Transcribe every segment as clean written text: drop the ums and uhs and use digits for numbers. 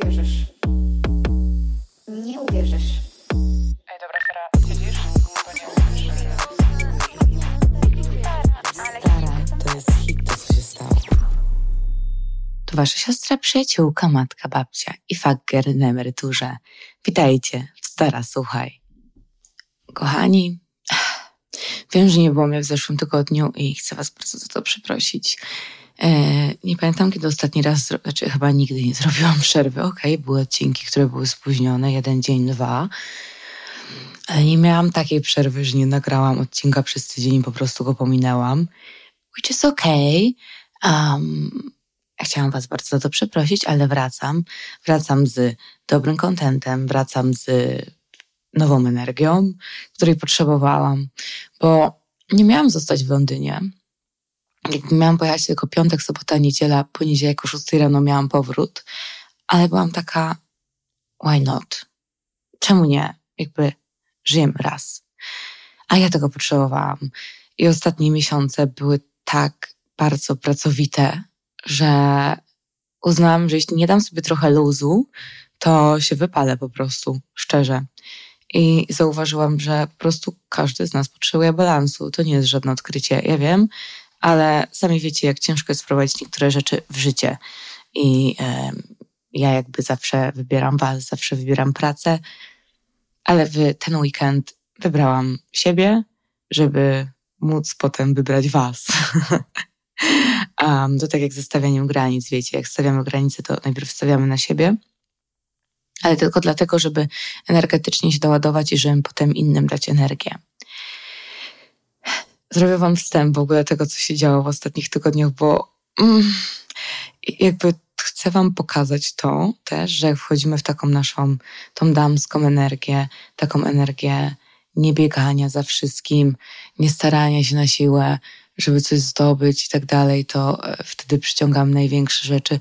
uwierzysz. Nie uwierzysz. Ej, dobra, Sara, siedzisz? Stara, to jest hit, to co się stało. To wasza siostra, przyjaciółka, matka, babcia i fucker na emeryturze. Witajcie, Stara, słuchaj. Kochani, wiem, że nie było mnie w zeszłym tygodniu i chcę was bardzo za to przeprosić. Nie pamiętam, kiedy ostatni raz, znaczy chyba nigdy nie zrobiłam przerwy. Okej, były odcinki, które były spóźnione, 1 dzień, 2. Ale nie miałam takiej przerwy, że nie nagrałam odcinka przez tydzień i po prostu go pominęłam. Which is okej. Ja chciałam was bardzo za to przeprosić, ale wracam. Wracam z dobrym contentem, wracam z nową energią, której potrzebowałam, bo nie miałam zostać w Londynie. Miałam pojechać tylko piątek, sobota, niedziela, poniedziałek o 6 rano miałam powrót, ale byłam taka, why not? Czemu nie? Jakby żyjemy raz. A ja tego potrzebowałam. I ostatnie miesiące były tak bardzo pracowite, że uznałam, że jeśli nie dam sobie trochę luzu, to się wypalę po prostu, szczerze. I zauważyłam, że po prostu każdy z nas potrzebuje balansu. To nie jest żadne odkrycie, ja wiem, ale sami wiecie, jak ciężko jest wprowadzić niektóre rzeczy w życie. I ja jakby zawsze wybieram was, zawsze wybieram pracę, ale w ten weekend wybrałam siebie, żeby móc potem wybrać was. To tak jak ze stawianiem granic, wiecie, jak stawiamy granice, to najpierw stawiamy na siebie, ale tylko dlatego, żeby energetycznie się doładować i żeby potem innym dać energię. Zrobię wam wstęp w ogóle tego, co się działo w ostatnich tygodniach, bo jakby chcę wam pokazać to też, że jak wchodzimy w taką naszą, tą damską energię, taką energię niebiegania za wszystkim, nie starania się na siłę, żeby coś zdobyć i tak dalej, to wtedy przyciągam największe rzeczy.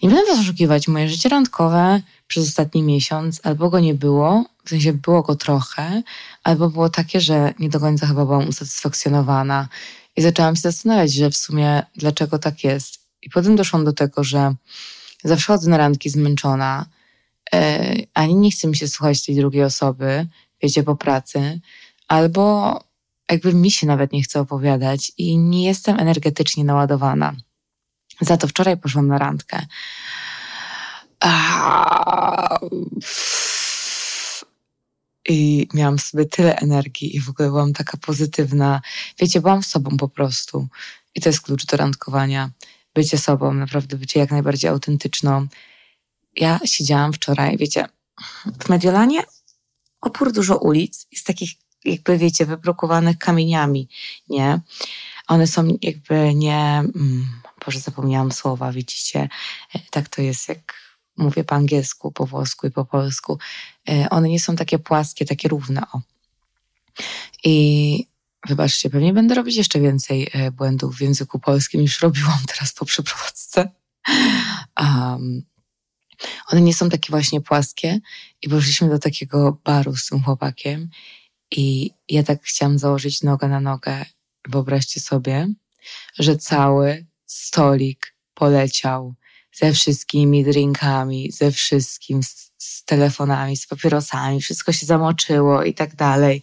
I nie będę was oszukiwać, moje życie randkowe przez ostatni miesiąc albo go nie było, w sensie było go trochę, albo było takie, że nie do końca chyba byłam usatysfakcjonowana i zaczęłam się zastanawiać, że w sumie dlaczego tak jest. I potem doszłam do tego, że zawsze chodzę na randki zmęczona, ani nie chce mi się słuchać tej drugiej osoby, wiecie, po pracy, albo jakby mi się nawet nie chce opowiadać i nie jestem energetycznie naładowana. Za to wczoraj poszłam na randkę. I miałam w sobie tyle energii i w ogóle byłam taka pozytywna. Wiecie, byłam sobą po prostu. I to jest klucz do randkowania. Bycie sobą, naprawdę bycie jak najbardziej autentyczną. Ja siedziałam wczoraj, wiecie, w Mediolanie opór dużo ulic jest takich jakby, wiecie, wybrukowanych kamieniami, nie? One są jakby nie... Boże, zapomniałam słowa, widzicie? Tak to jest, jak mówię po angielsku, po włosku i po polsku. One nie są takie płaskie, takie równe. O. I wybaczcie, pewnie będę robić jeszcze więcej błędów w języku polskim niż robiłam teraz po przeprowadzce. One nie są takie właśnie płaskie i poszliśmy do takiego baru z tym chłopakiem i ja tak chciałam założyć nogę na nogę. Wyobraźcie sobie, że cały stolik poleciał ze wszystkimi drinkami, ze wszystkim, z telefonami, z papierosami, wszystko się zamoczyło i tak dalej.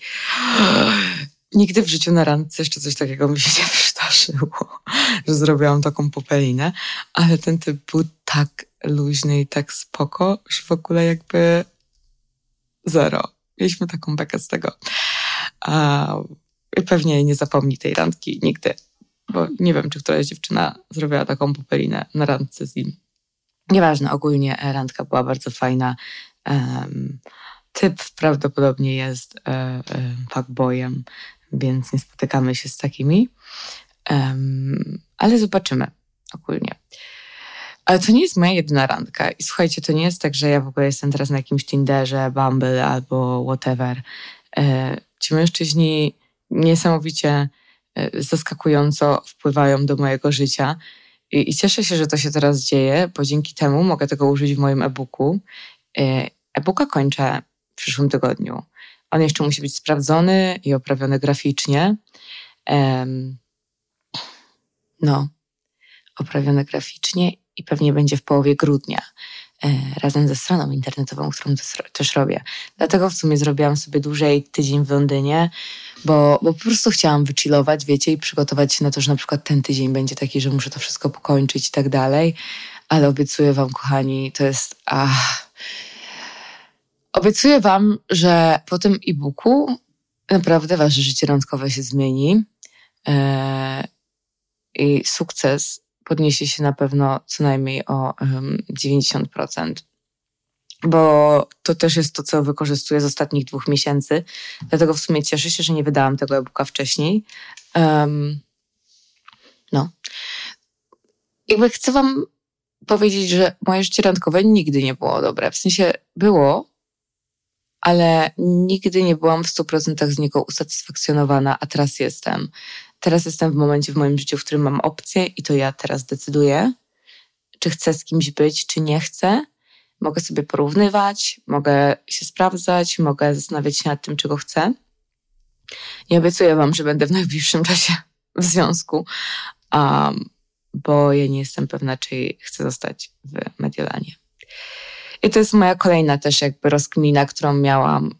Nigdy w życiu na randce jeszcze coś takiego mi się nie przydarzyło, że zrobiłam taką popelinę, ale ten typ był tak luźny i tak spoko, że w ogóle jakby zero. Mieliśmy taką bekę z tego. I pewnie nie zapomni tej randki nigdy. Bo nie wiem, czy któraś dziewczyna zrobiła taką popelinę na randce z nim. Nieważne, ogólnie randka była bardzo fajna. Typ prawdopodobnie jest fuckboyem, więc nie spotykamy się z takimi. Ale zobaczymy ogólnie. Ale to nie jest moja jedyna randka. I słuchajcie, to nie jest tak, że ja w ogóle jestem teraz na jakimś Tinderze, Bumble albo whatever. Ci mężczyźni niesamowicie zaskakująco wpływają do mojego życia i cieszę się, że to się teraz dzieje, bo dzięki temu mogę tego użyć w moim e-booku. E-booka kończę w przyszłym tygodniu. On jeszcze musi być sprawdzony i oprawiony graficznie. Oprawiony graficznie i pewnie będzie w połowie grudnia razem ze stroną internetową, którą też robię. Dlatego w sumie zrobiłam sobie dłużej tydzień w Londynie, bo po prostu chciałam wychillować, wiecie, i przygotować się na to, że na przykład ten tydzień będzie taki, że muszę to wszystko pokończyć i tak dalej. Ale obiecuję wam, kochani, to jest... Obiecuję wam, że po tym e-booku naprawdę wasze życie randkowe się zmieni i sukces podniesie się na pewno co najmniej o 90%. Bo to też jest to, co wykorzystuję z ostatnich 2 miesięcy. Dlatego w sumie cieszę się, że nie wydałam tego e-booka wcześniej. Jakby chcę wam powiedzieć, że moje życie randkowe nigdy nie było dobre. W sensie było, ale nigdy nie byłam w 100% z niego usatysfakcjonowana, a teraz jestem. Teraz jestem w momencie w moim życiu, w którym mam opcję i to ja teraz decyduję, czy chcę z kimś być, czy nie chcę. Mogę sobie porównywać, mogę się sprawdzać, mogę zastanawiać się nad tym, czego chcę. I obiecuję wam, że będę w najbliższym czasie w związku, bo ja nie jestem pewna, czy chcę zostać w Mediolanie. I to jest moja kolejna też jakby rozkmina, którą miałam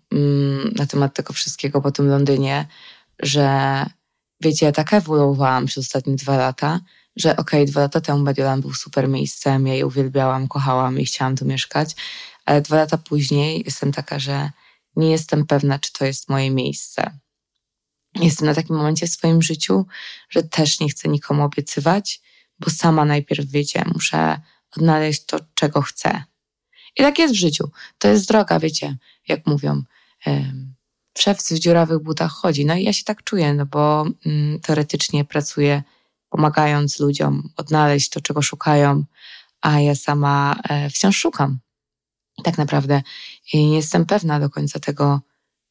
na temat tego wszystkiego po tym Londynie, że wiecie, ja tak ewoluowałam przez ostatnie 2 lata, że okej, 2 lata temu Mediolan był super miejscem, ja je uwielbiałam, kochałam i chciałam tu mieszkać, ale 2 lata później jestem taka, że nie jestem pewna, czy to jest moje miejsce. Jestem na takim momencie w swoim życiu, że też nie chcę nikomu obiecywać, bo sama najpierw, wiecie, muszę odnaleźć to, czego chcę. I tak jest w życiu. To jest droga, wiecie, jak mówią, szef w dziurawych butach chodzi. No i ja się tak czuję, no bo teoretycznie pracuję pomagając ludziom odnaleźć to, czego szukają, a ja sama wciąż szukam. Tak naprawdę. I nie jestem pewna do końca tego,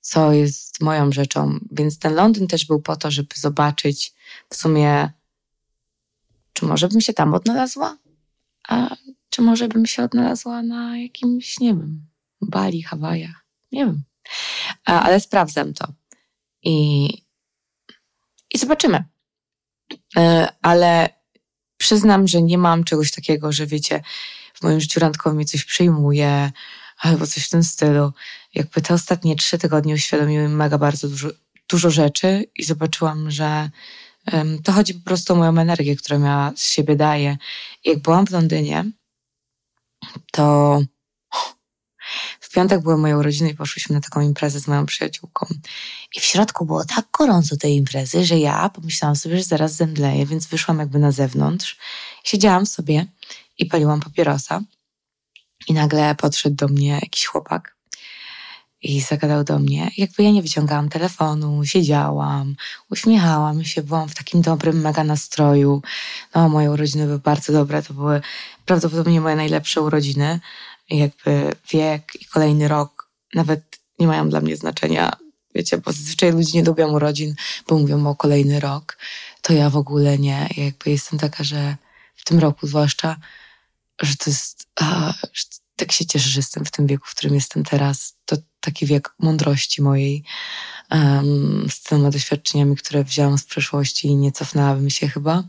co jest moją rzeczą. Więc ten Londyn też był po to, żeby zobaczyć w sumie, czy może bym się tam odnalazła? A czy może bym się odnalazła na jakimś, nie wiem, Bali, Hawajach? Nie wiem. Ale sprawdzam to. I zobaczymy. Ale przyznam, że nie mam czegoś takiego, że wiecie, w moim życiu randkowym coś przyjmuje albo coś w tym stylu. Jakby te ostatnie 3 tygodnie uświadomiły mi mega bardzo dużo rzeczy i zobaczyłam, że to chodzi po prostu o moją energię, którą ja z siebie daję. I jak byłam w Londynie, to w piątek były moje urodziny i poszłyśmy na taką imprezę z moją przyjaciółką. I w środku było tak gorąco tej imprezy, że ja pomyślałam sobie, że zaraz zemdleję, więc wyszłam jakby na zewnątrz. Siedziałam sobie i paliłam papierosa. I nagle podszedł do mnie jakiś chłopak i zagadał do mnie. Jakby ja nie wyciągałam telefonu, siedziałam, uśmiechałam się, byłam w takim dobrym mega nastroju. No, moje urodziny były bardzo dobre, to były prawdopodobnie moje najlepsze urodziny. Jakby wiek i kolejny rok nawet nie mają dla mnie znaczenia, wiecie, bo zazwyczaj ludzie nie lubią urodzin, bo mówią o kolejny rok, to ja w ogóle nie. Jakby jestem taka, że w tym roku zwłaszcza, że to jest, że tak się cieszę, że jestem w tym wieku, w którym jestem teraz. To taki wiek mądrości mojej, z tyloma doświadczeniami, które wzięłam z przeszłości i nie cofnęłabym się chyba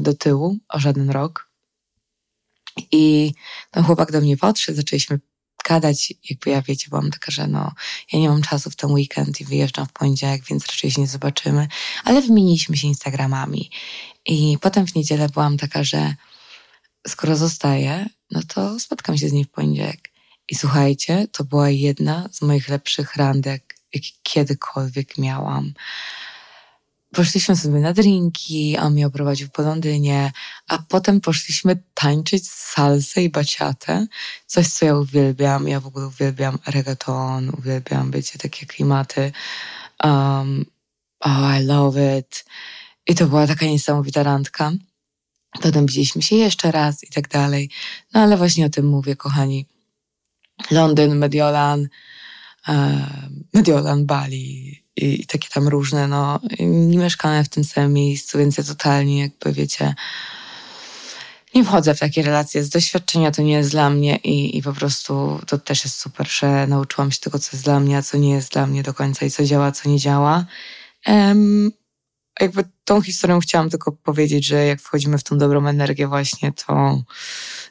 do tyłu o żaden rok. I ten chłopak do mnie podszedł, zaczęliśmy gadać, jakby ja, wiecie, byłam taka, że no, ja nie mam czasu w ten weekend i wyjeżdżam w poniedziałek, więc raczej się nie zobaczymy, ale wymieniliśmy się Instagramami. I potem w niedzielę byłam taka, że skoro zostaję, no to spotkam się z nim w poniedziałek. I słuchajcie, to była jedna z moich lepszych randek, jakie kiedykolwiek miałam. Poszliśmy sobie na drinki, on mnie oprowadził po Londynie, a potem poszliśmy tańczyć salsę i baciatę, coś, co ja uwielbiam. Ja w ogóle uwielbiam reggaeton, uwielbiam, wiecie, takie klimaty. I love it. I to była taka niesamowita randka. Potem widzieliśmy się jeszcze raz i tak dalej. No ale właśnie o tym mówię, kochani. Londyn, Mediolan, Bali, i takie tam różne, no nie mieszkamy w tym samym miejscu, więc ja totalnie jakby, wiecie, nie wchodzę w takie relacje. Z doświadczenia to nie jest dla mnie i po prostu to też jest super, że nauczyłam się tego, co jest dla mnie, a co nie jest dla mnie do końca i co działa, co nie działa. jakby tą historią chciałam tylko powiedzieć, że jak wchodzimy w tą dobrą energię właśnie,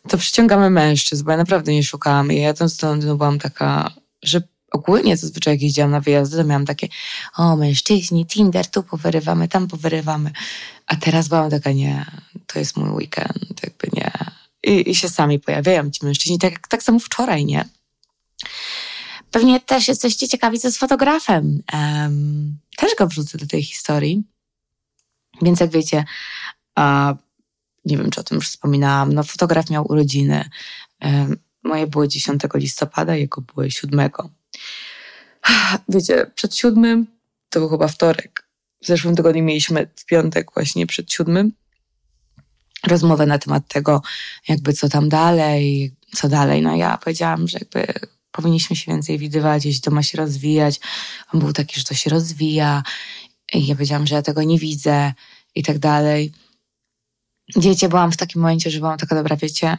to przyciągamy mężczyzn, bo ja naprawdę nie szukałam. I ja tam byłam taka, że ogólnie zazwyczaj jak jeździłam na wyjazdy, to miałam takie, o mężczyźni, Tinder, tu powyrywamy, tam powyrywamy. A teraz byłam taka, nie, to jest mój weekend, jakby nie. I się sami pojawiają ci mężczyźni, tak samo wczoraj, nie? Pewnie też jesteście ciekawi, co z fotografem. Też go wrzucę do tej historii. Więc jak wiecie, nie wiem, czy o tym już wspominałam, no fotograf miał urodziny. Moje było 10 listopada, jego było 7. Wiecie, przed 7 to był chyba wtorek. W zeszłym tygodniu mieliśmy w piątek właśnie przed 7 rozmowę na temat tego, jakby co tam dalej, co dalej. No ja powiedziałam, że jakby powinniśmy się więcej widywać, jeśli to ma się rozwijać. On był taki, że to się rozwija. I ja powiedziałam, że ja tego nie widzę i tak dalej. Wiecie, byłam w takim momencie, że byłam taka, dobra, wiecie,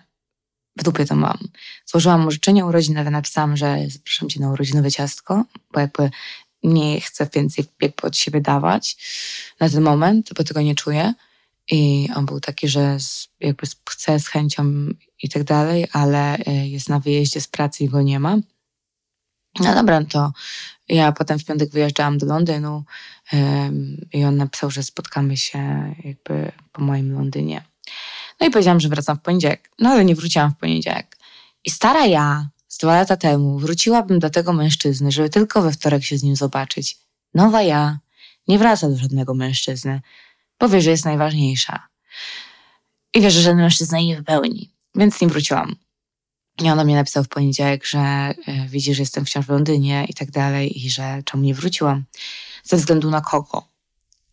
w dupie to mam. Złożyłam mu życzenie urodzinowe, napisałam, że zapraszam cię na urodzinowe ciastko, bo jakby nie chcę więcej od siebie dawać na ten moment, bo tego nie czuję. I on był taki, że jakby chce z chęcią i tak dalej, ale jest na wyjeździe z pracy i go nie ma. No dobra, to ja potem w piątek wyjeżdżałam do Londynu i on napisał, że spotkamy się jakby po moim Londynie. No i powiedziałam, że wracam w poniedziałek. No ale nie wróciłam w poniedziałek. I stara ja z 2 lata temu wróciłabym do tego mężczyzny, żeby tylko we wtorek się z nim zobaczyć. Nowa ja nie wraca do żadnego mężczyzny, bo wie, że jest najważniejsza. I wie, że żaden mężczyzna jej nie wypełni. Więc nie wróciłam. I ona mnie napisała w poniedziałek, że widzi, że jestem wciąż w Londynie i tak dalej i że czemu nie wróciłam. Ze względu na kogo?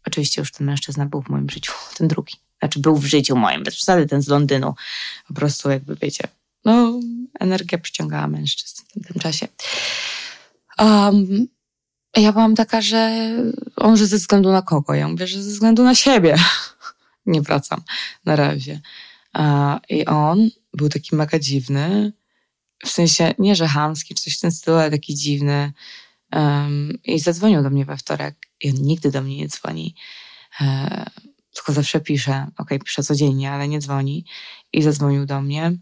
Oczywiście już ten mężczyzna był w moim życiu, ten drugi. Znaczy był w życiu moim, bez przesady ten z Londynu. Po prostu jakby wiecie, no energia przyciągała mężczyzn w tym czasie. Ja byłam taka, że on, że ze względu na kogo? Ja mówię, że ze względu na siebie. Nie wracam na razie. I on był taki mega dziwny, w sensie nie, że chamski, czy coś w tym stylu, ale taki dziwny. I zadzwonił do mnie we wtorek i on nigdy do mnie nie dzwoni. Tylko zawsze pisze, okej, pisze codziennie, ale nie dzwoni. I zadzwonił do mnie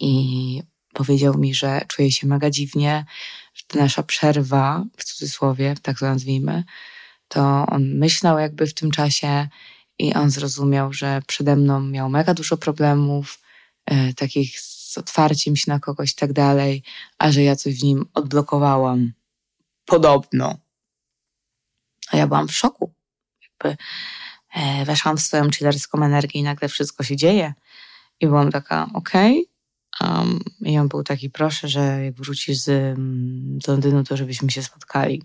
i powiedział mi, że czuje się mega dziwnie, że nasza przerwa, w cudzysłowie, tak to nazwijmy, to on myślał jakby w tym czasie i on zrozumiał, że przede mną miał mega dużo problemów, takich z otwarciem się na kogoś i tak dalej, a że ja coś w nim odblokowałam. Podobno. A ja byłam w szoku. Jakby weszłam w swoją chillerską energię i nagle wszystko się dzieje. I byłam taka, okej. I on był taki, proszę, że jak wrócisz z Londynu, to żebyśmy się spotkali.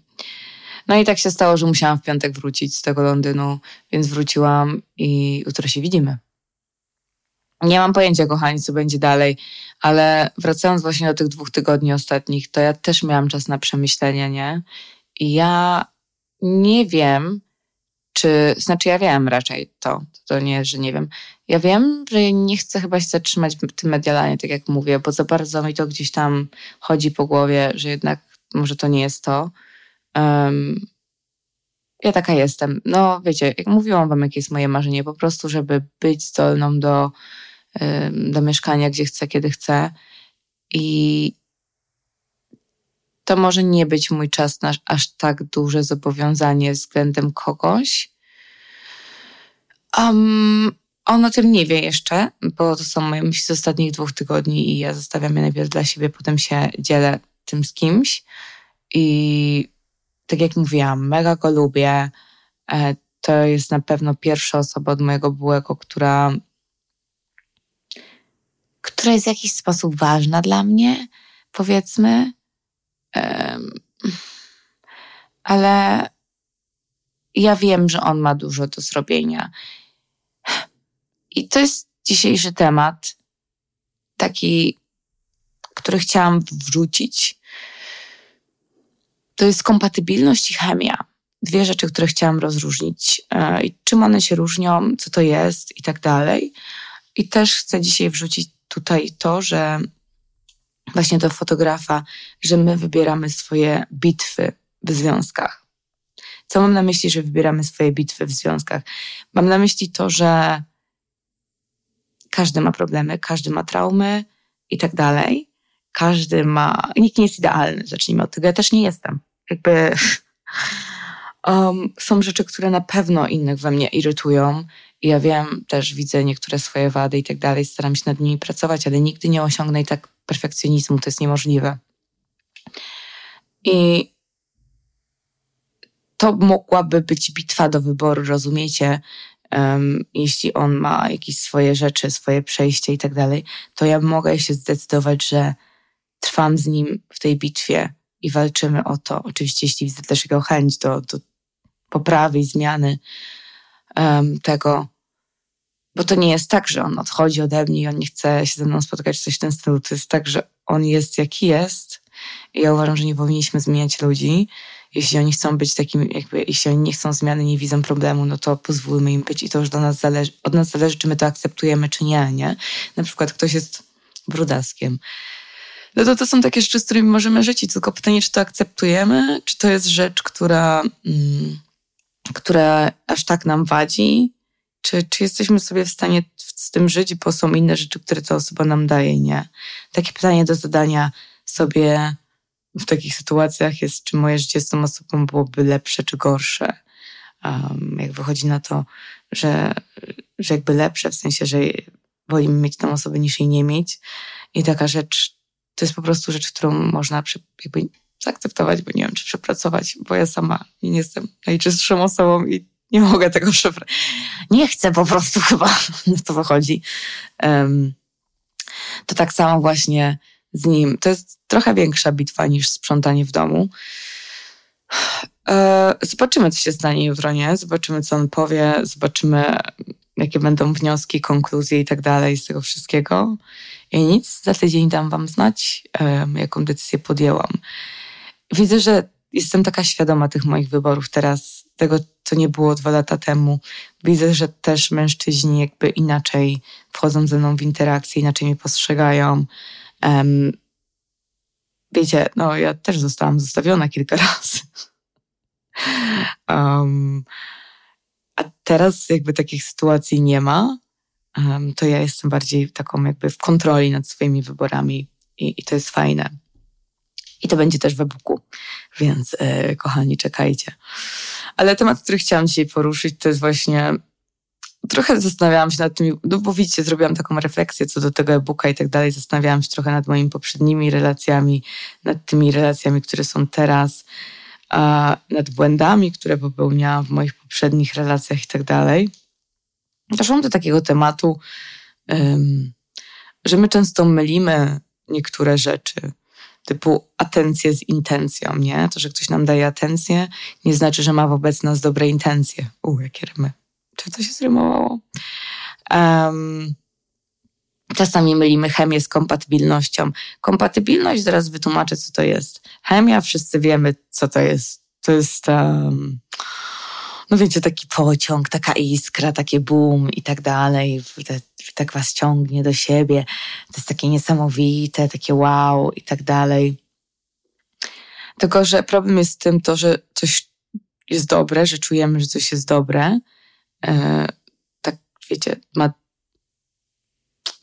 No i tak się stało, że musiałam w piątek wrócić z tego Londynu, więc wróciłam i jutro się widzimy. Nie mam pojęcia, kochani, co będzie dalej, ale wracając właśnie do tych 2 tygodni ostatnich, to ja też miałam czas na przemyślenie, nie? I ja nie wiem, ja wiem raczej to nie, że nie wiem. Ja wiem, że nie chcę chyba się zatrzymać w tym Mediolanie, tak jak mówię, bo za bardzo mi to gdzieś tam chodzi po głowie, że jednak może to nie jest to. Ja taka jestem. No wiecie, jak mówiłam wam, jakie jest moje marzenie, po prostu, żeby być zdolną do mieszkania, gdzie chcę, kiedy chcę. I to może nie być mój czas na aż tak duże zobowiązanie względem kogoś. On o tym nie wie jeszcze, bo to są moje myśli z ostatnich 2 tygodni i ja zostawiam je najpierw dla siebie, potem się dzielę tym z kimś. I tak jak mówiłam, mega go lubię. To jest na pewno pierwsza osoba od mojego byłego, która jest w jakiś sposób ważna dla mnie, powiedzmy. Ale ja wiem, że on ma dużo do zrobienia. I to jest dzisiejszy temat, taki, który chciałam wrzucić. To jest kompatybilność i chemia. 2 rzeczy, które chciałam rozróżnić. I czym one się różnią, co to jest i tak dalej. I też chcę dzisiaj wrzucić tutaj to, że właśnie do fotografa, że my wybieramy swoje bitwy w związkach. Co mam na myśli, że wybieramy swoje bitwy w związkach? Mam na myśli to, że każdy ma problemy, każdy ma traumy i tak dalej. Każdy ma... Nikt nie jest idealny, zacznijmy od tego. Ja też nie jestem. Jakby... są rzeczy, które na pewno innych we mnie irytują. I ja wiem, też widzę niektóre swoje wady i tak dalej. Staram się nad nimi pracować, ale nigdy nie osiągnę i tak perfekcjonizmu. To jest niemożliwe. I to mogłaby być bitwa do wyboru, rozumiecie? Jeśli on ma jakieś swoje rzeczy, swoje przejście i tak dalej, to ja mogę się zdecydować, że trwam z nim w tej bitwie i walczymy o to. Oczywiście, jeśli widzę też jego chęć do poprawy i zmiany tego, bo to nie jest tak, że on odchodzi ode mnie i on nie chce się ze mną spotkać, coś w tym stylu. To jest tak, że on jest jaki jest i ja uważam, że nie powinniśmy zmieniać ludzi. Jeśli oni chcą być takim, jakby, jeśli oni nie chcą zmiany, nie widzą problemu, no to pozwólmy im być i to już od nas zależy, czy my to akceptujemy, czy nie, nie? Na przykład ktoś jest brudaskiem. No to są takie rzeczy, z którymi możemy żyć i tylko pytanie, czy to akceptujemy, czy to jest rzecz, która aż tak nam wadzi, czy jesteśmy sobie w stanie z tym żyć, bo są inne rzeczy, które ta osoba nam daje, nie? Takie pytanie do zadania sobie w takich sytuacjach jest, czy moje życie z tą osobą byłoby lepsze, czy gorsze. Jak wychodzi na to, że jakby lepsze, w sensie, że wolimy mieć tą osobę, niż jej nie mieć. I taka rzecz, to jest po prostu rzecz, którą można jakby zaakceptować, bo nie wiem, czy przepracować, bo ja sama nie jestem najczystszą osobą i nie mogę tego przepracować. Nie chcę po prostu chyba, na to wychodzi. To tak samo właśnie z nim. To jest trochę większa bitwa niż sprzątanie w domu. Zobaczymy, co się stanie jutro, nie? Zobaczymy, co on powie, zobaczymy, jakie będą wnioski, konkluzje i tak dalej z tego wszystkiego. I nic, za tydzień dam wam znać, jaką decyzję podjęłam. Widzę, że jestem taka świadoma tych moich wyborów teraz, tego, co nie było 2 lata temu. Widzę, że też mężczyźni jakby inaczej wchodzą ze mną w interakcję, inaczej mnie postrzegają. Wiecie, no ja też zostałam zostawiona kilka razy. A teraz jakby takich sytuacji nie ma, to ja jestem bardziej taką jakby w kontroli nad swoimi wyborami i to jest fajne. I to będzie też w e-booku, więc kochani, czekajcie. Ale temat, który chciałam dzisiaj poruszyć, to jest właśnie... Trochę zastanawiałam się nad tym, no bo widzicie, zrobiłam taką refleksję co do tego e-booka i tak dalej. Zastanawiałam się trochę nad moimi poprzednimi relacjami, nad tymi relacjami, które są teraz, nad błędami, które popełniałam w moich poprzednich relacjach i tak dalej. Doszłam do takiego tematu, że my często mylimy niektóre rzeczy, typu atencję z intencją, nie? To, że ktoś nam daje atencję, nie znaczy, że ma wobec nas dobre intencje. Jakie rymy. Czy to się zrymowało? Czasami mylimy chemię z kompatybilnością. Kompatybilność, zaraz wytłumaczę, co to jest. Chemia, wszyscy wiemy, co to jest. To jest, no wiecie, taki pociąg, taka iskra, takie boom i tak dalej. Tak was ciągnie do siebie. To jest takie niesamowite, takie wow i tak dalej. Tylko, że problem jest z tym to, że coś jest dobre, że czujemy, że coś jest dobre, tak, wiecie,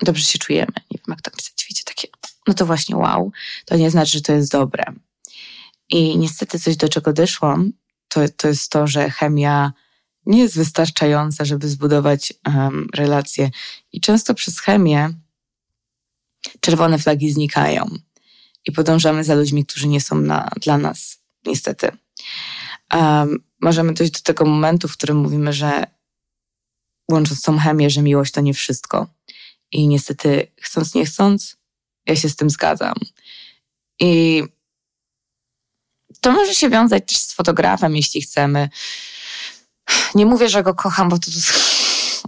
dobrze się czujemy, nie wiem jak to pisać, wiecie, takie, no to właśnie wow, to nie znaczy, że to jest dobre. I niestety coś, do czego doszłam, to jest to, że chemia nie jest wystarczająca, żeby zbudować relacje. I często przez chemię czerwone flagi znikają i podążamy za ludźmi, którzy nie są dla nas, niestety. Możemy dojść do tego momentu, w którym mówimy, że łącząc tą chemię, że miłość to nie wszystko. I niestety, chcąc, nie chcąc, ja się z tym zgadzam. I to może się wiązać też z fotografem, jeśli chcemy. Nie mówię, że go kocham, bo to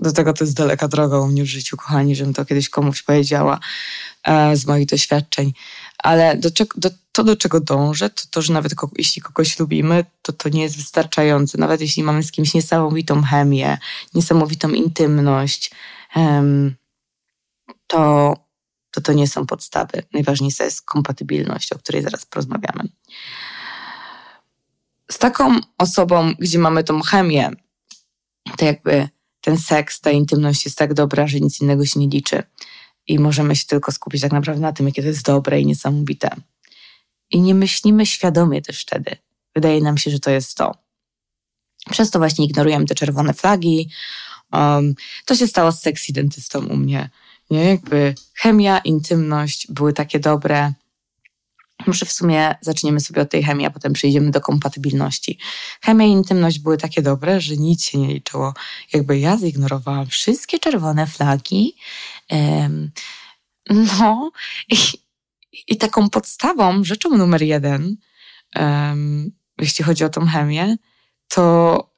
do tego to jest daleka droga u mnie w życiu, kochani, żebym to kiedyś komuś powiedziała z moich doświadczeń. Ale do czego dążę, to że nawet jeśli kogoś lubimy, to nie jest wystarczające. Nawet jeśli mamy z kimś niesamowitą chemię, niesamowitą intymność, to nie są podstawy. Najważniejsza jest kompatybilność, o której zaraz porozmawiamy. z taką osobą, gdzie mamy tą chemię, to jakby ten seks, ta intymność jest tak dobra, że nic innego się nie liczy. I możemy się tylko skupić tak naprawdę na tym, jakie to jest dobre i niesamowite. I nie myślimy świadomie też wtedy. Wydaje nam się, że to jest to. Przez to właśnie ignorujemy te czerwone flagi. To się stało z seks dentystą u mnie. Nie? Jakby chemia, intymność były takie dobre. Może w sumie zaczniemy sobie od tej chemii, a potem przejdziemy do kompatybilności. Chemia i intymność były takie dobre, że nic się nie liczyło. Jakby ja zignorowałam wszystkie czerwone flagi. No i taką podstawą, rzeczą numer 1, jeśli chodzi o tą chemię, to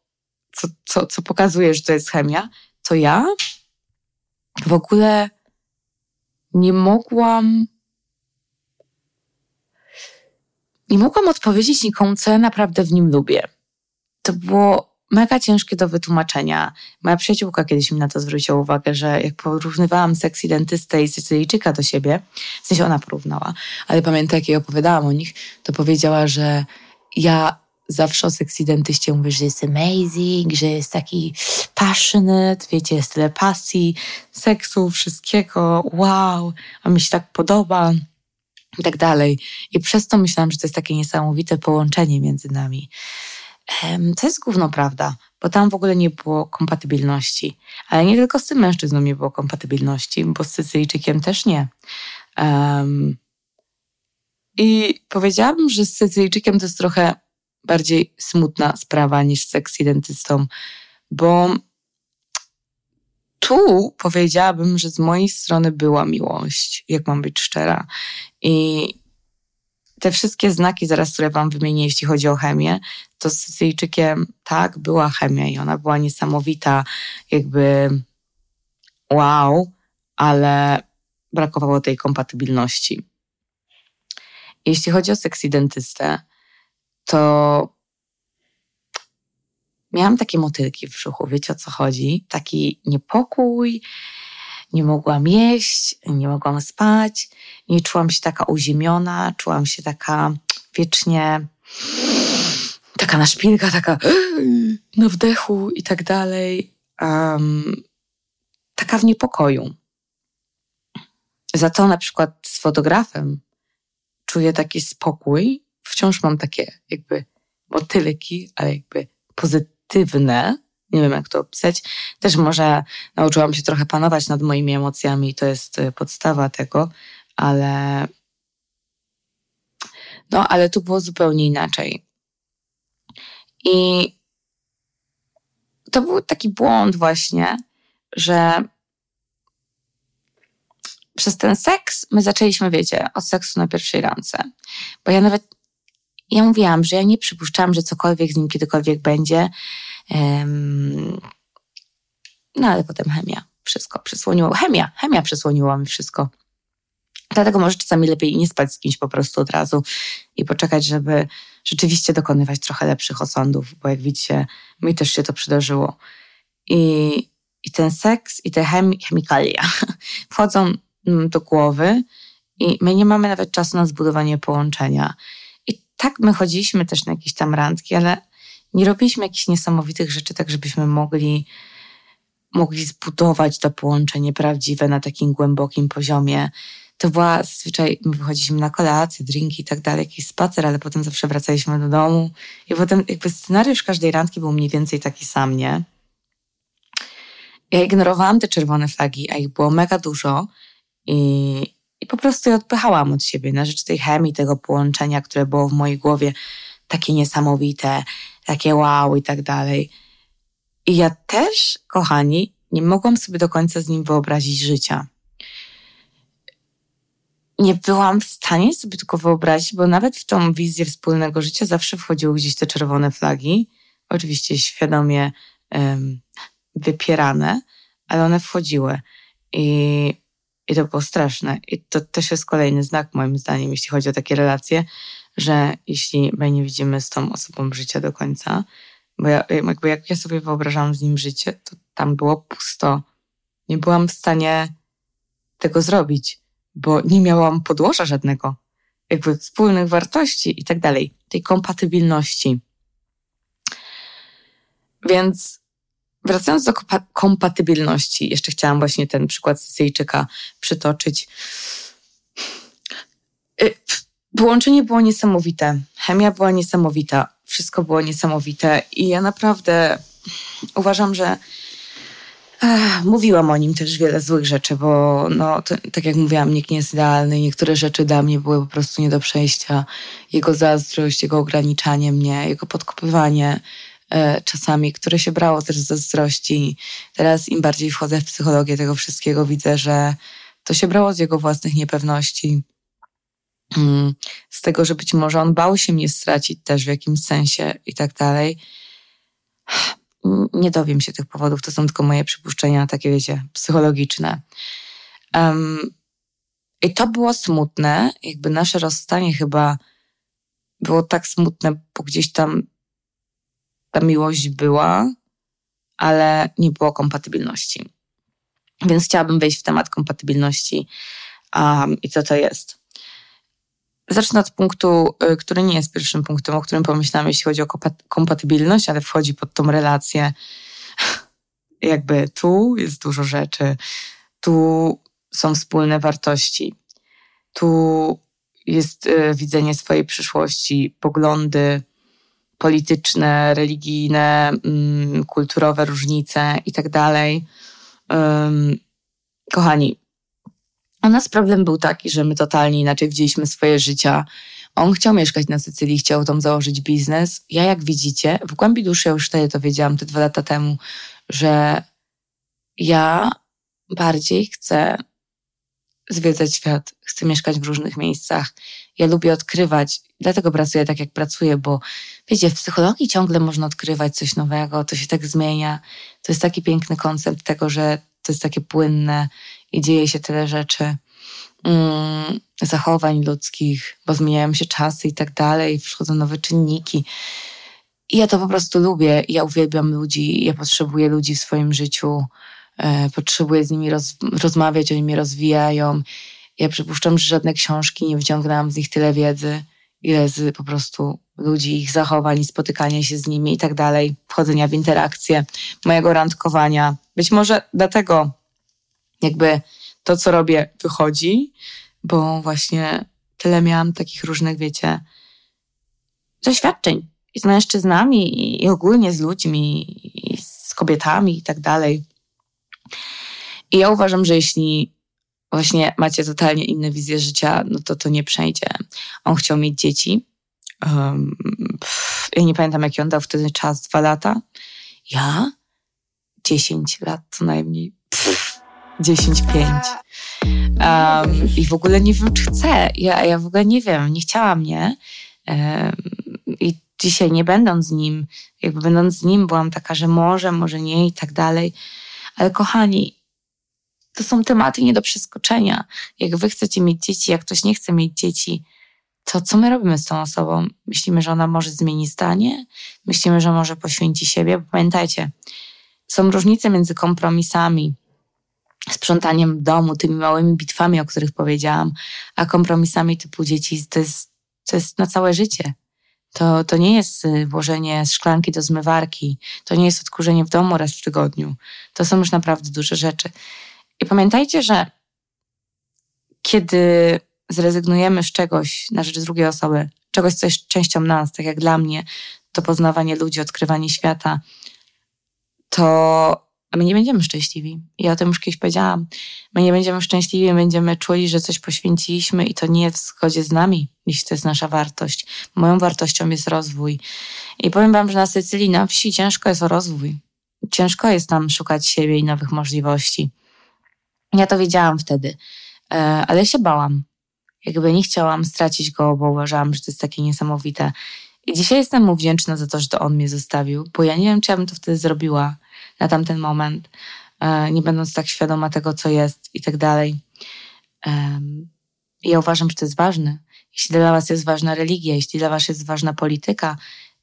co pokazuje, że to jest chemia, to ja w ogóle nie mogłam odpowiedzieć nikomu, co ja naprawdę w nim lubię. To było mega ciężkie do wytłumaczenia. Moja przyjaciółka kiedyś mi na to zwróciła uwagę, że jak porównywałam seks dentystę i Sycylijczyka do siebie, w sensie ona porównała, ale pamiętam, jak jej opowiadałam o nich, to powiedziała, że ja zawsze o seks dentyście mówię, że jest amazing, że jest taki passionate, wiecie, jest tyle pasji, seksu, wszystkiego, wow, a mi się tak podoba i tak dalej. I przez to myślałam, że to jest takie niesamowite połączenie między nami. To jest gówno prawda, bo tam w ogóle nie było kompatybilności. Ale nie tylko z tym mężczyzną nie było kompatybilności, bo z Sycylijczykiem też nie. I powiedziałabym, że z Sycylijczykiem to jest trochę bardziej smutna sprawa niż seks dentystą, bo tu powiedziałabym, że z mojej strony była miłość, jak mam być szczera. I te wszystkie znaki zaraz, które wam wymienię, jeśli chodzi o chemię, to z Sycylijczykiem tak, była chemia i ona była niesamowita, jakby wow, ale brakowało tej kompatybilności. Jeśli chodzi o seks dentystę, to miałam takie motylki w brzuchu, wiecie, o co chodzi? Taki niepokój, nie mogłam jeść, nie mogłam spać, nie czułam się taka uziemiona, czułam się taka wiecznie, taka na szpilkach, taka na wdechu i tak dalej. Taka w niepokoju. Za to na przykład z fotografem czuję taki spokój. Wciąż mam takie jakby motylki, ale jakby pozytywne, nie wiem jak to opisać. Też może nauczyłam się trochę panować nad moimi emocjami i to jest podstawa tego, ale no, ale tu było zupełnie inaczej. I to był taki błąd właśnie, że przez ten seks my zaczęliśmy, wiecie, od seksu na pierwszej randce. Bo ja nawet ja mówiłam, że ja nie przypuszczałam, że cokolwiek z nim kiedykolwiek będzie. No ale potem chemia. Wszystko przysłoniło. Chemia przysłoniła mi wszystko. Dlatego może czasami lepiej nie spać z kimś po prostu od razu i poczekać, żeby rzeczywiście dokonywać trochę lepszych osądów, bo jak widzicie, mi też się to przydarzyło. I ten seks i te chemikalia wchodzą do głowy i my nie mamy nawet czasu na zbudowanie połączenia. Tak, my chodziliśmy też na jakieś tam randki, ale nie robiliśmy jakichś niesamowitych rzeczy, tak żebyśmy mogli zbudować to połączenie prawdziwe na takim głębokim poziomie. To była zwyczaj, my wychodziliśmy na kolację, drinki i tak dalej, jakiś spacer, ale potem zawsze wracaliśmy do domu i potem jakby scenariusz każdej randki był mniej więcej taki sam, nie? Ja ignorowałam te czerwone flagi, a ich było mega dużo i po prostu je odpychałam od siebie na rzecz tej chemii, tego połączenia, które było w mojej głowie takie niesamowite, takie wow i tak dalej. I ja też, kochani, nie mogłam sobie do końca z nim wyobrazić życia. Nie byłam w stanie sobie tylko wyobrazić, bo nawet w tą wizję wspólnego życia zawsze wchodziły gdzieś te czerwone flagi, oczywiście świadomie wypierane, ale one wchodziły. I to było straszne. I to też jest kolejny znak, moim zdaniem, jeśli chodzi o takie relacje, że jeśli my nie widzimy z tą osobą życia do końca, bo jak ja sobie wyobrażałam z nim życie, to tam było pusto. Nie byłam w stanie tego zrobić, bo nie miałam podłoża żadnego, jakby wspólnych wartości i tak dalej, tej kompatybilności. Więc wracając do kompatybilności, jeszcze chciałam właśnie ten przykład Sycylijczyka przytoczyć. Połączenie było niesamowite, chemia była niesamowita, wszystko było niesamowite i ja naprawdę uważam, że mówiłam o nim też wiele złych rzeczy, bo no, tak jak mówiłam, nikt nie jest idealny. Niektóre rzeczy dla mnie były po prostu nie do przejścia. Jego zazdrość, jego ograniczanie mnie, jego podkopywanie czasami, które się brało też z zazdrości. Teraz im bardziej wchodzę w psychologię tego wszystkiego, widzę, że to się brało z jego własnych niepewności. Z tego, że być może on bał się mnie stracić też w jakimś sensie i tak dalej. Nie dowiem się tych powodów, to są tylko moje przypuszczenia takie, wiecie, psychologiczne. I to było smutne, jakby nasze rozstanie chyba było tak smutne, bo gdzieś tam ta miłość była, ale nie było kompatybilności. Więc chciałabym wejść w temat kompatybilności i co to jest. Zacznę od punktu, który nie jest pierwszym punktem, o którym pomyślałam, jeśli chodzi o kompatybilność, ale wchodzi pod tą relację. Jakby tu jest dużo rzeczy, tu są wspólne wartości, tu jest widzenie swojej przyszłości, poglądy polityczne, religijne, kulturowe różnice i tak dalej. Kochani, a nas problem był taki, że my totalnie inaczej widzieliśmy swoje życia. On chciał mieszkać na Sycylii, chciał tam założyć biznes. Ja, jak widzicie, w głębi duszy ja już wtedy to wiedziałam, te 2 lata temu, że ja bardziej chcę zwiedzać świat, chcę mieszkać w różnych miejscach. Ja lubię odkrywać, dlatego pracuję tak, jak pracuję, bo wiecie, w psychologii ciągle można odkrywać coś nowego, to się tak zmienia. To jest taki piękny koncept tego, że to jest takie płynne i dzieje się tyle rzeczy, zachowań ludzkich, bo zmieniają się czasy i tak dalej, przychodzą nowe czynniki. I ja to po prostu lubię, ja uwielbiam ludzi, ja potrzebuję ludzi w swoim życiu, potrzebuję z nimi rozmawiać, oni mnie rozwijają. Ja przypuszczam, że żadne książki nie wyciągnęłam z nich tyle wiedzy, ile z po prostu ludzi, ich zachowań, spotykania się z nimi i tak dalej, wchodzenia w interakcje, mojego randkowania. Być może dlatego jakby to, co robię, wychodzi, bo właśnie tyle miałam takich różnych, wiecie, doświadczeń i z mężczyznami i ogólnie z ludźmi i z kobietami i tak dalej. I ja uważam, że jeśli właśnie macie totalnie inne wizje życia, no to nie przejdzie. On chciał mieć dzieci. Ja nie pamiętam, jaki on dał wtedy czas, 2 lata. Ja? 10 lat co najmniej. 10-5. I w ogóle nie wiem, czy chcę. Ja w ogóle nie wiem, nie chciała mnie. I dzisiaj nie będąc z nim, jakby będąc z nim byłam taka, że może nie i tak dalej. Ale kochani, to są tematy nie do przeskoczenia. Jak wy chcecie mieć dzieci, jak ktoś nie chce mieć dzieci, to co my robimy z tą osobą? Myślimy, że ona może zmieni zdanie? Myślimy, że może poświęci siebie? Bo pamiętajcie, są różnice między kompromisami, sprzątaniem domu, tymi małymi bitwami, o których powiedziałam, a kompromisami typu dzieci, to jest na całe życie. To nie jest włożenie szklanki do zmywarki, to nie jest odkurzenie w domu raz w tygodniu. To są już naprawdę duże rzeczy. I pamiętajcie, że kiedy zrezygnujemy z czegoś na rzecz drugiej osoby, czegoś, co jest częścią nas, tak jak dla mnie, to poznawanie ludzi, odkrywanie świata, to my nie będziemy szczęśliwi. Ja o tym już kiedyś powiedziałam. My nie będziemy szczęśliwi, będziemy czuli, że coś poświęciliśmy i to nie jest w zgodzie z nami, jeśli to jest nasza wartość. Moją wartością jest rozwój. I powiem wam, że na Sycylii, na wsi ciężko jest o rozwój. Ciężko jest tam szukać siebie i nowych możliwości. Ja to wiedziałam wtedy, ale się bałam. Jakby nie chciałam stracić go, bo uważałam, że to jest takie niesamowite. I dzisiaj jestem mu wdzięczna za to, że to on mnie zostawił, bo ja nie wiem, czy ja bym to wtedy zrobiła na tamten moment, nie będąc tak świadoma tego, co jest i tak dalej. Ja uważam, że to jest ważne. Jeśli dla was jest ważna religia, jeśli dla was jest ważna polityka,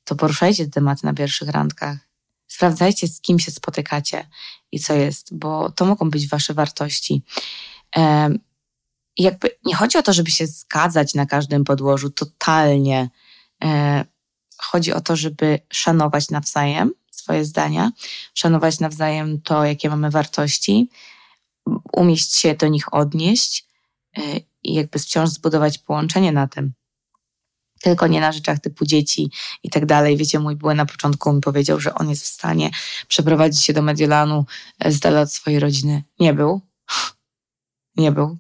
to poruszajcie te tematy na pierwszych randkach. Sprawdzajcie, z kim się spotykacie i co jest, bo to mogą być wasze wartości. Jakby nie chodzi o to, żeby się zgadzać na każdym podłożu, totalnie. Chodzi o to, żeby szanować nawzajem swoje zdania, szanować nawzajem to, jakie mamy wartości, umieć się do nich odnieść i jakby wciąż zbudować połączenie na tym. Tylko nie na rzeczach typu dzieci i tak dalej. Wiecie, mój były na początku mi powiedział, że on jest w stanie przeprowadzić się do Mediolanu z dala od swojej rodziny. Nie był.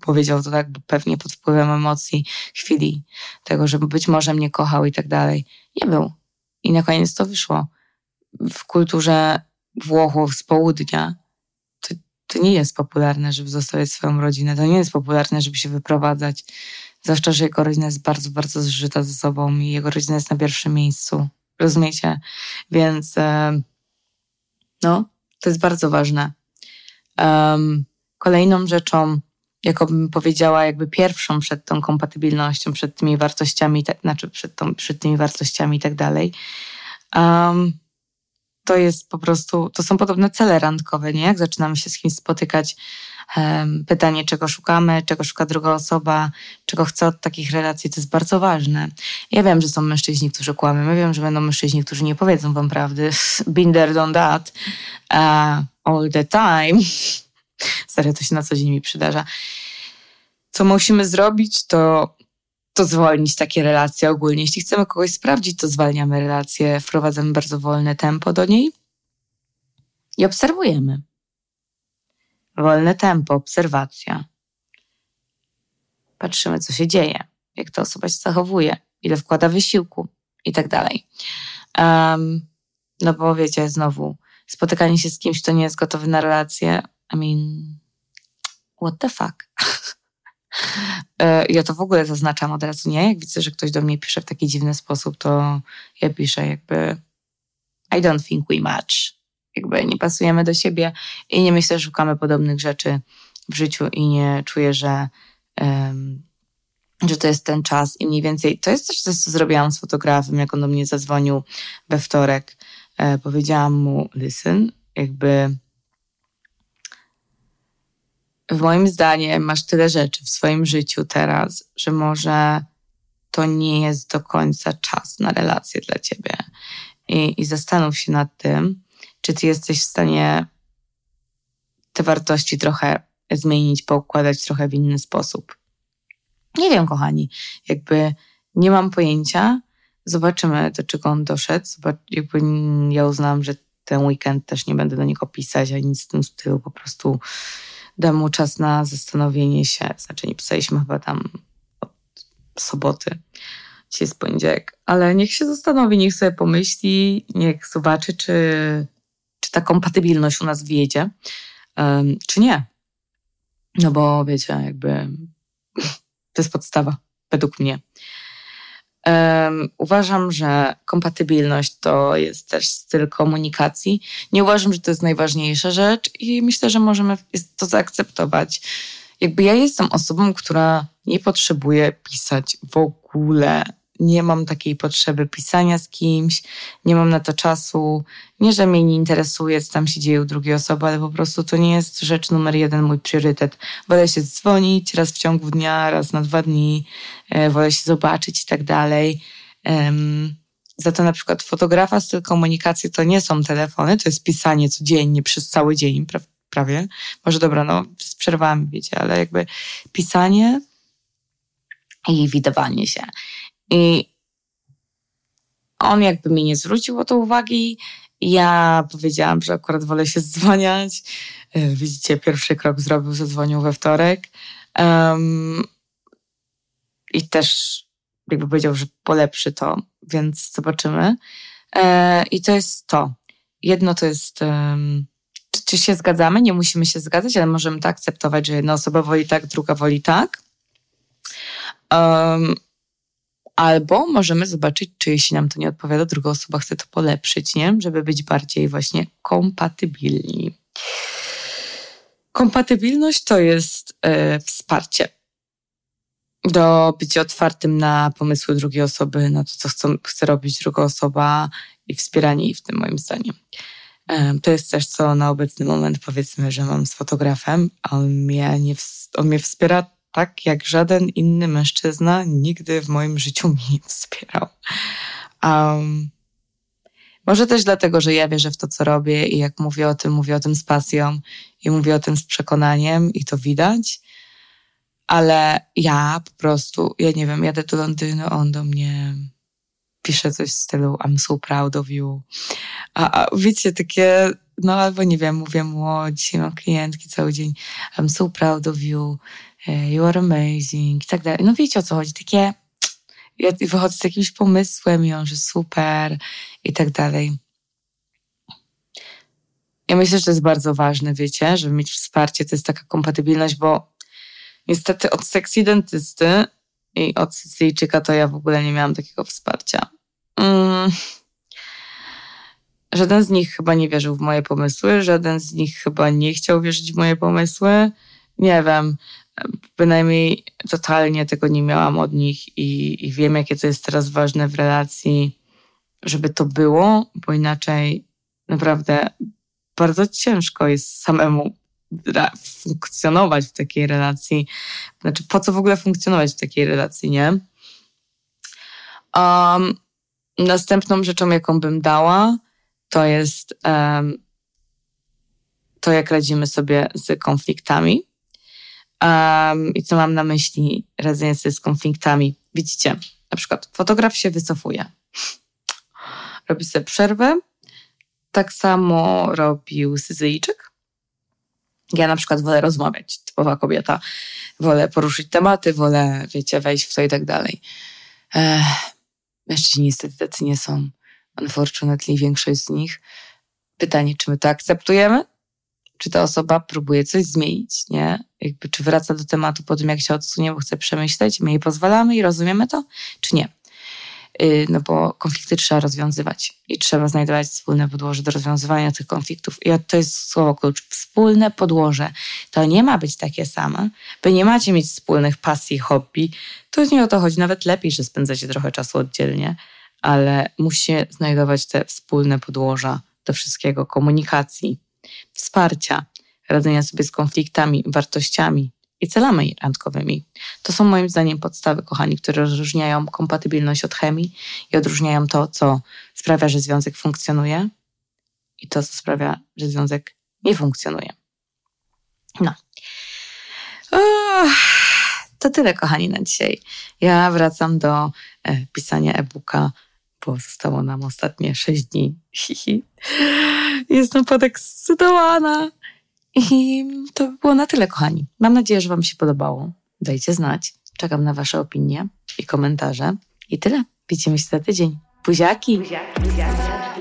Powiedział to tak, bo pewnie pod wpływem emocji, chwili tego, że być może mnie kochał i tak dalej. Nie był. I na koniec to wyszło. W kulturze Włochów z południa to nie jest popularne, żeby zostawiać swoją rodzinę. To nie jest popularne, żeby się wyprowadzać. Zwłaszcza, że jego rodzina jest bardzo, bardzo zżyta ze sobą i jego rodzina jest na pierwszym miejscu. Rozumiecie? Więc to jest bardzo ważne. Kolejną rzeczą, jakbym powiedziała, jakby pierwszą przed tą kompatybilnością, przed tymi wartościami, przed tymi wartościami i tak dalej, to jest po prostu, to są podobne cele randkowe, nie? Jak zaczynamy się z kimś spotykać, pytanie, czego szukamy, czego szuka druga osoba, czego chce od takich relacji, to jest bardzo ważne. Ja wiem, że są mężczyźni, którzy kłamią, ja wiem, że będą mężczyźni, którzy nie powiedzą wam prawdy. Been there, done that, all the time. Serio, to się na co dzień mi przydarza. Co musimy zrobić, to zwolnić takie relacje ogólnie. Jeśli chcemy kogoś sprawdzić, to zwalniamy relacje, wprowadzamy bardzo wolne tempo do niej i obserwujemy. Wolne tempo, obserwacja. Patrzymy, co się dzieje, jak ta osoba się zachowuje, ile wkłada wysiłku i tak dalej. No bo wiecie, znowu, spotykanie się z kimś, kto nie jest gotowy na relację, what the fuck? Ja to w ogóle zaznaczam od razu, nie? Jak widzę, że ktoś do mnie pisze w taki dziwny sposób, to ja piszę jakby I don't think we match. Jakby nie pasujemy do siebie i nie myślę, że szukamy podobnych rzeczy w życiu i nie czuję, że to jest ten czas i mniej więcej to jest też coś, co zrobiłam z fotografem, jak on do mnie zadzwonił we wtorek. Powiedziałam mu, listen, jakby w moim zdaniem masz tyle rzeczy w swoim życiu teraz, że może to nie jest do końca czas na relacje dla ciebie. I zastanów się nad tym, czy ty jesteś w stanie te wartości trochę zmienić, poukładać trochę w inny sposób. Nie wiem, kochani, jakby nie mam pojęcia. Zobaczymy, do czego on doszedł. Ja uznałam, że ten weekend też nie będę do niego pisać, ani nic w tym stylu, po prostu dam mu czas na zastanowienie się. Znaczy nie pisaliśmy chyba tam od soboty. Dzisiaj jest poniedziałek. Ale niech się zastanowi, niech sobie pomyśli, niech zobaczy, czy ta kompatybilność u nas wjedzie, czy nie. No bo wiecie, jakby to jest podstawa, według mnie. Uważam, że kompatybilność to jest też styl komunikacji. Nie uważam, że to jest najważniejsza rzecz i myślę, że możemy to zaakceptować. Jakby ja jestem osobą, która nie potrzebuje pisać w ogóle. Nie mam takiej potrzeby pisania z kimś, nie mam na to czasu. Nie, że mnie nie interesuje, co tam się dzieje u drugiej osoby, ale po prostu to nie jest rzecz numer jeden, mój priorytet. Wolę się dzwonić raz w ciągu dnia, raz na 2 dni, wolę się zobaczyć i tak dalej. Za to na przykład fotografa, styl komunikacji to nie są telefony, to jest pisanie codziennie, przez cały dzień prawie. Może dobra, z przerwami, wiecie, ale jakby pisanie i widywanie się. I on jakby mi nie zwrócił o to uwagi. Ja powiedziałam, że akurat wolę się dzwoniać. Widzicie, pierwszy krok zrobił, zadzwonił we wtorek. I też jakby powiedział, że polepszy to, więc zobaczymy. I to jest to. Jedno to jest... Czy się zgadzamy? Nie musimy się zgadzać, ale możemy to akceptować, że jedna osoba woli tak, druga woli tak. Albo możemy zobaczyć, czy jeśli nam to nie odpowiada, druga osoba chce to polepszyć, nie? Żeby być bardziej właśnie kompatybilni. Kompatybilność to jest wsparcie do bycia otwartym na pomysły drugiej osoby, na to, co chce robić druga osoba i wspieranie jej w tym, moim zdaniem. To jest też, co na obecny moment powiedzmy, że mam z fotografem, a on mnie wspiera tak jak żaden inny mężczyzna nigdy w moim życiu mnie nie wspierał. Może też dlatego, że ja wierzę w to, co robię i jak mówię o tym z pasją i mówię o tym z przekonaniem i to widać. Ale ja po prostu, ja nie wiem, jadę do Londynu, on do mnie pisze coś w stylu I'm so proud of you. A wiecie, takie, no albo nie wiem, mówię mu, o, dzisiaj mam klientki cały dzień, I'm so proud of you, you are amazing i tak dalej. No wiecie, o co chodzi, takie, ja wychodzę z jakimś pomysłem i on, że super i tak dalej. Ja myślę, że to jest bardzo ważne, wiecie, żeby mieć wsparcie, to jest taka kompatybilność, bo niestety od sexy dentysty i od Sycylijczyka to ja w ogóle nie miałam takiego wsparcia. Żaden z nich chyba nie wierzył w moje pomysły, żaden z nich chyba nie chciał wierzyć w moje pomysły. Nie wiem, bynajmniej totalnie tego nie miałam od nich i wiem, jakie to jest teraz ważne w relacji, żeby to było, bo inaczej naprawdę bardzo ciężko jest samemu funkcjonować w takiej relacji. Znaczy, po co w ogóle funkcjonować w takiej relacji, nie? Następną rzeczą, jaką bym dała, to jest to, jak radzimy sobie z konfliktami. I co mam na myśli, radzenie sobie z konfliktami. Widzicie, na przykład fotograf się wycofuje. Robi sobie przerwę. Tak samo robił Sycylijczyk. Ja na przykład wolę rozmawiać, typowa kobieta. Wolę poruszyć tematy, wolę, wiecie, wejść w to i tak dalej. Mężczyźni niestety tacy nie są. Unfortunately, większość z nich. Pytanie, czy my to akceptujemy? Czy ta osoba próbuje coś zmienić, nie? Jakby, czy wraca do tematu po tym, jak się odsunie, bo chce przemyśleć, my jej pozwalamy i rozumiemy to, czy nie? No bo konflikty trzeba rozwiązywać i trzeba znajdować wspólne podłoże do rozwiązywania tych konfliktów. I to jest słowo klucz. Wspólne podłoże. To nie ma być takie same. Wy nie macie mieć wspólnych pasji, hobby. To nie o to chodzi. Nawet lepiej, że spędzacie trochę czasu oddzielnie, ale musicie znajdować te wspólne podłoża do wszystkiego. Komunikacji, wsparcia, radzenia sobie z konfliktami, wartościami i celami randkowymi. To są moim zdaniem podstawy, kochani, które rozróżniają kompatybilność od chemii i odróżniają to, co sprawia, że związek funkcjonuje i to, co sprawia, że związek nie funkcjonuje. No. To tyle, kochani, na dzisiaj. Ja wracam do pisania e-booka, bo zostało nam ostatnie 6 dni. Jestem podekscytowana. I to by było na tyle, kochani. Mam nadzieję, że wam się podobało. Dajcie znać. Czekam na wasze opinie i komentarze. I tyle. Widzimy się za tydzień. Buziaki! Buziaki.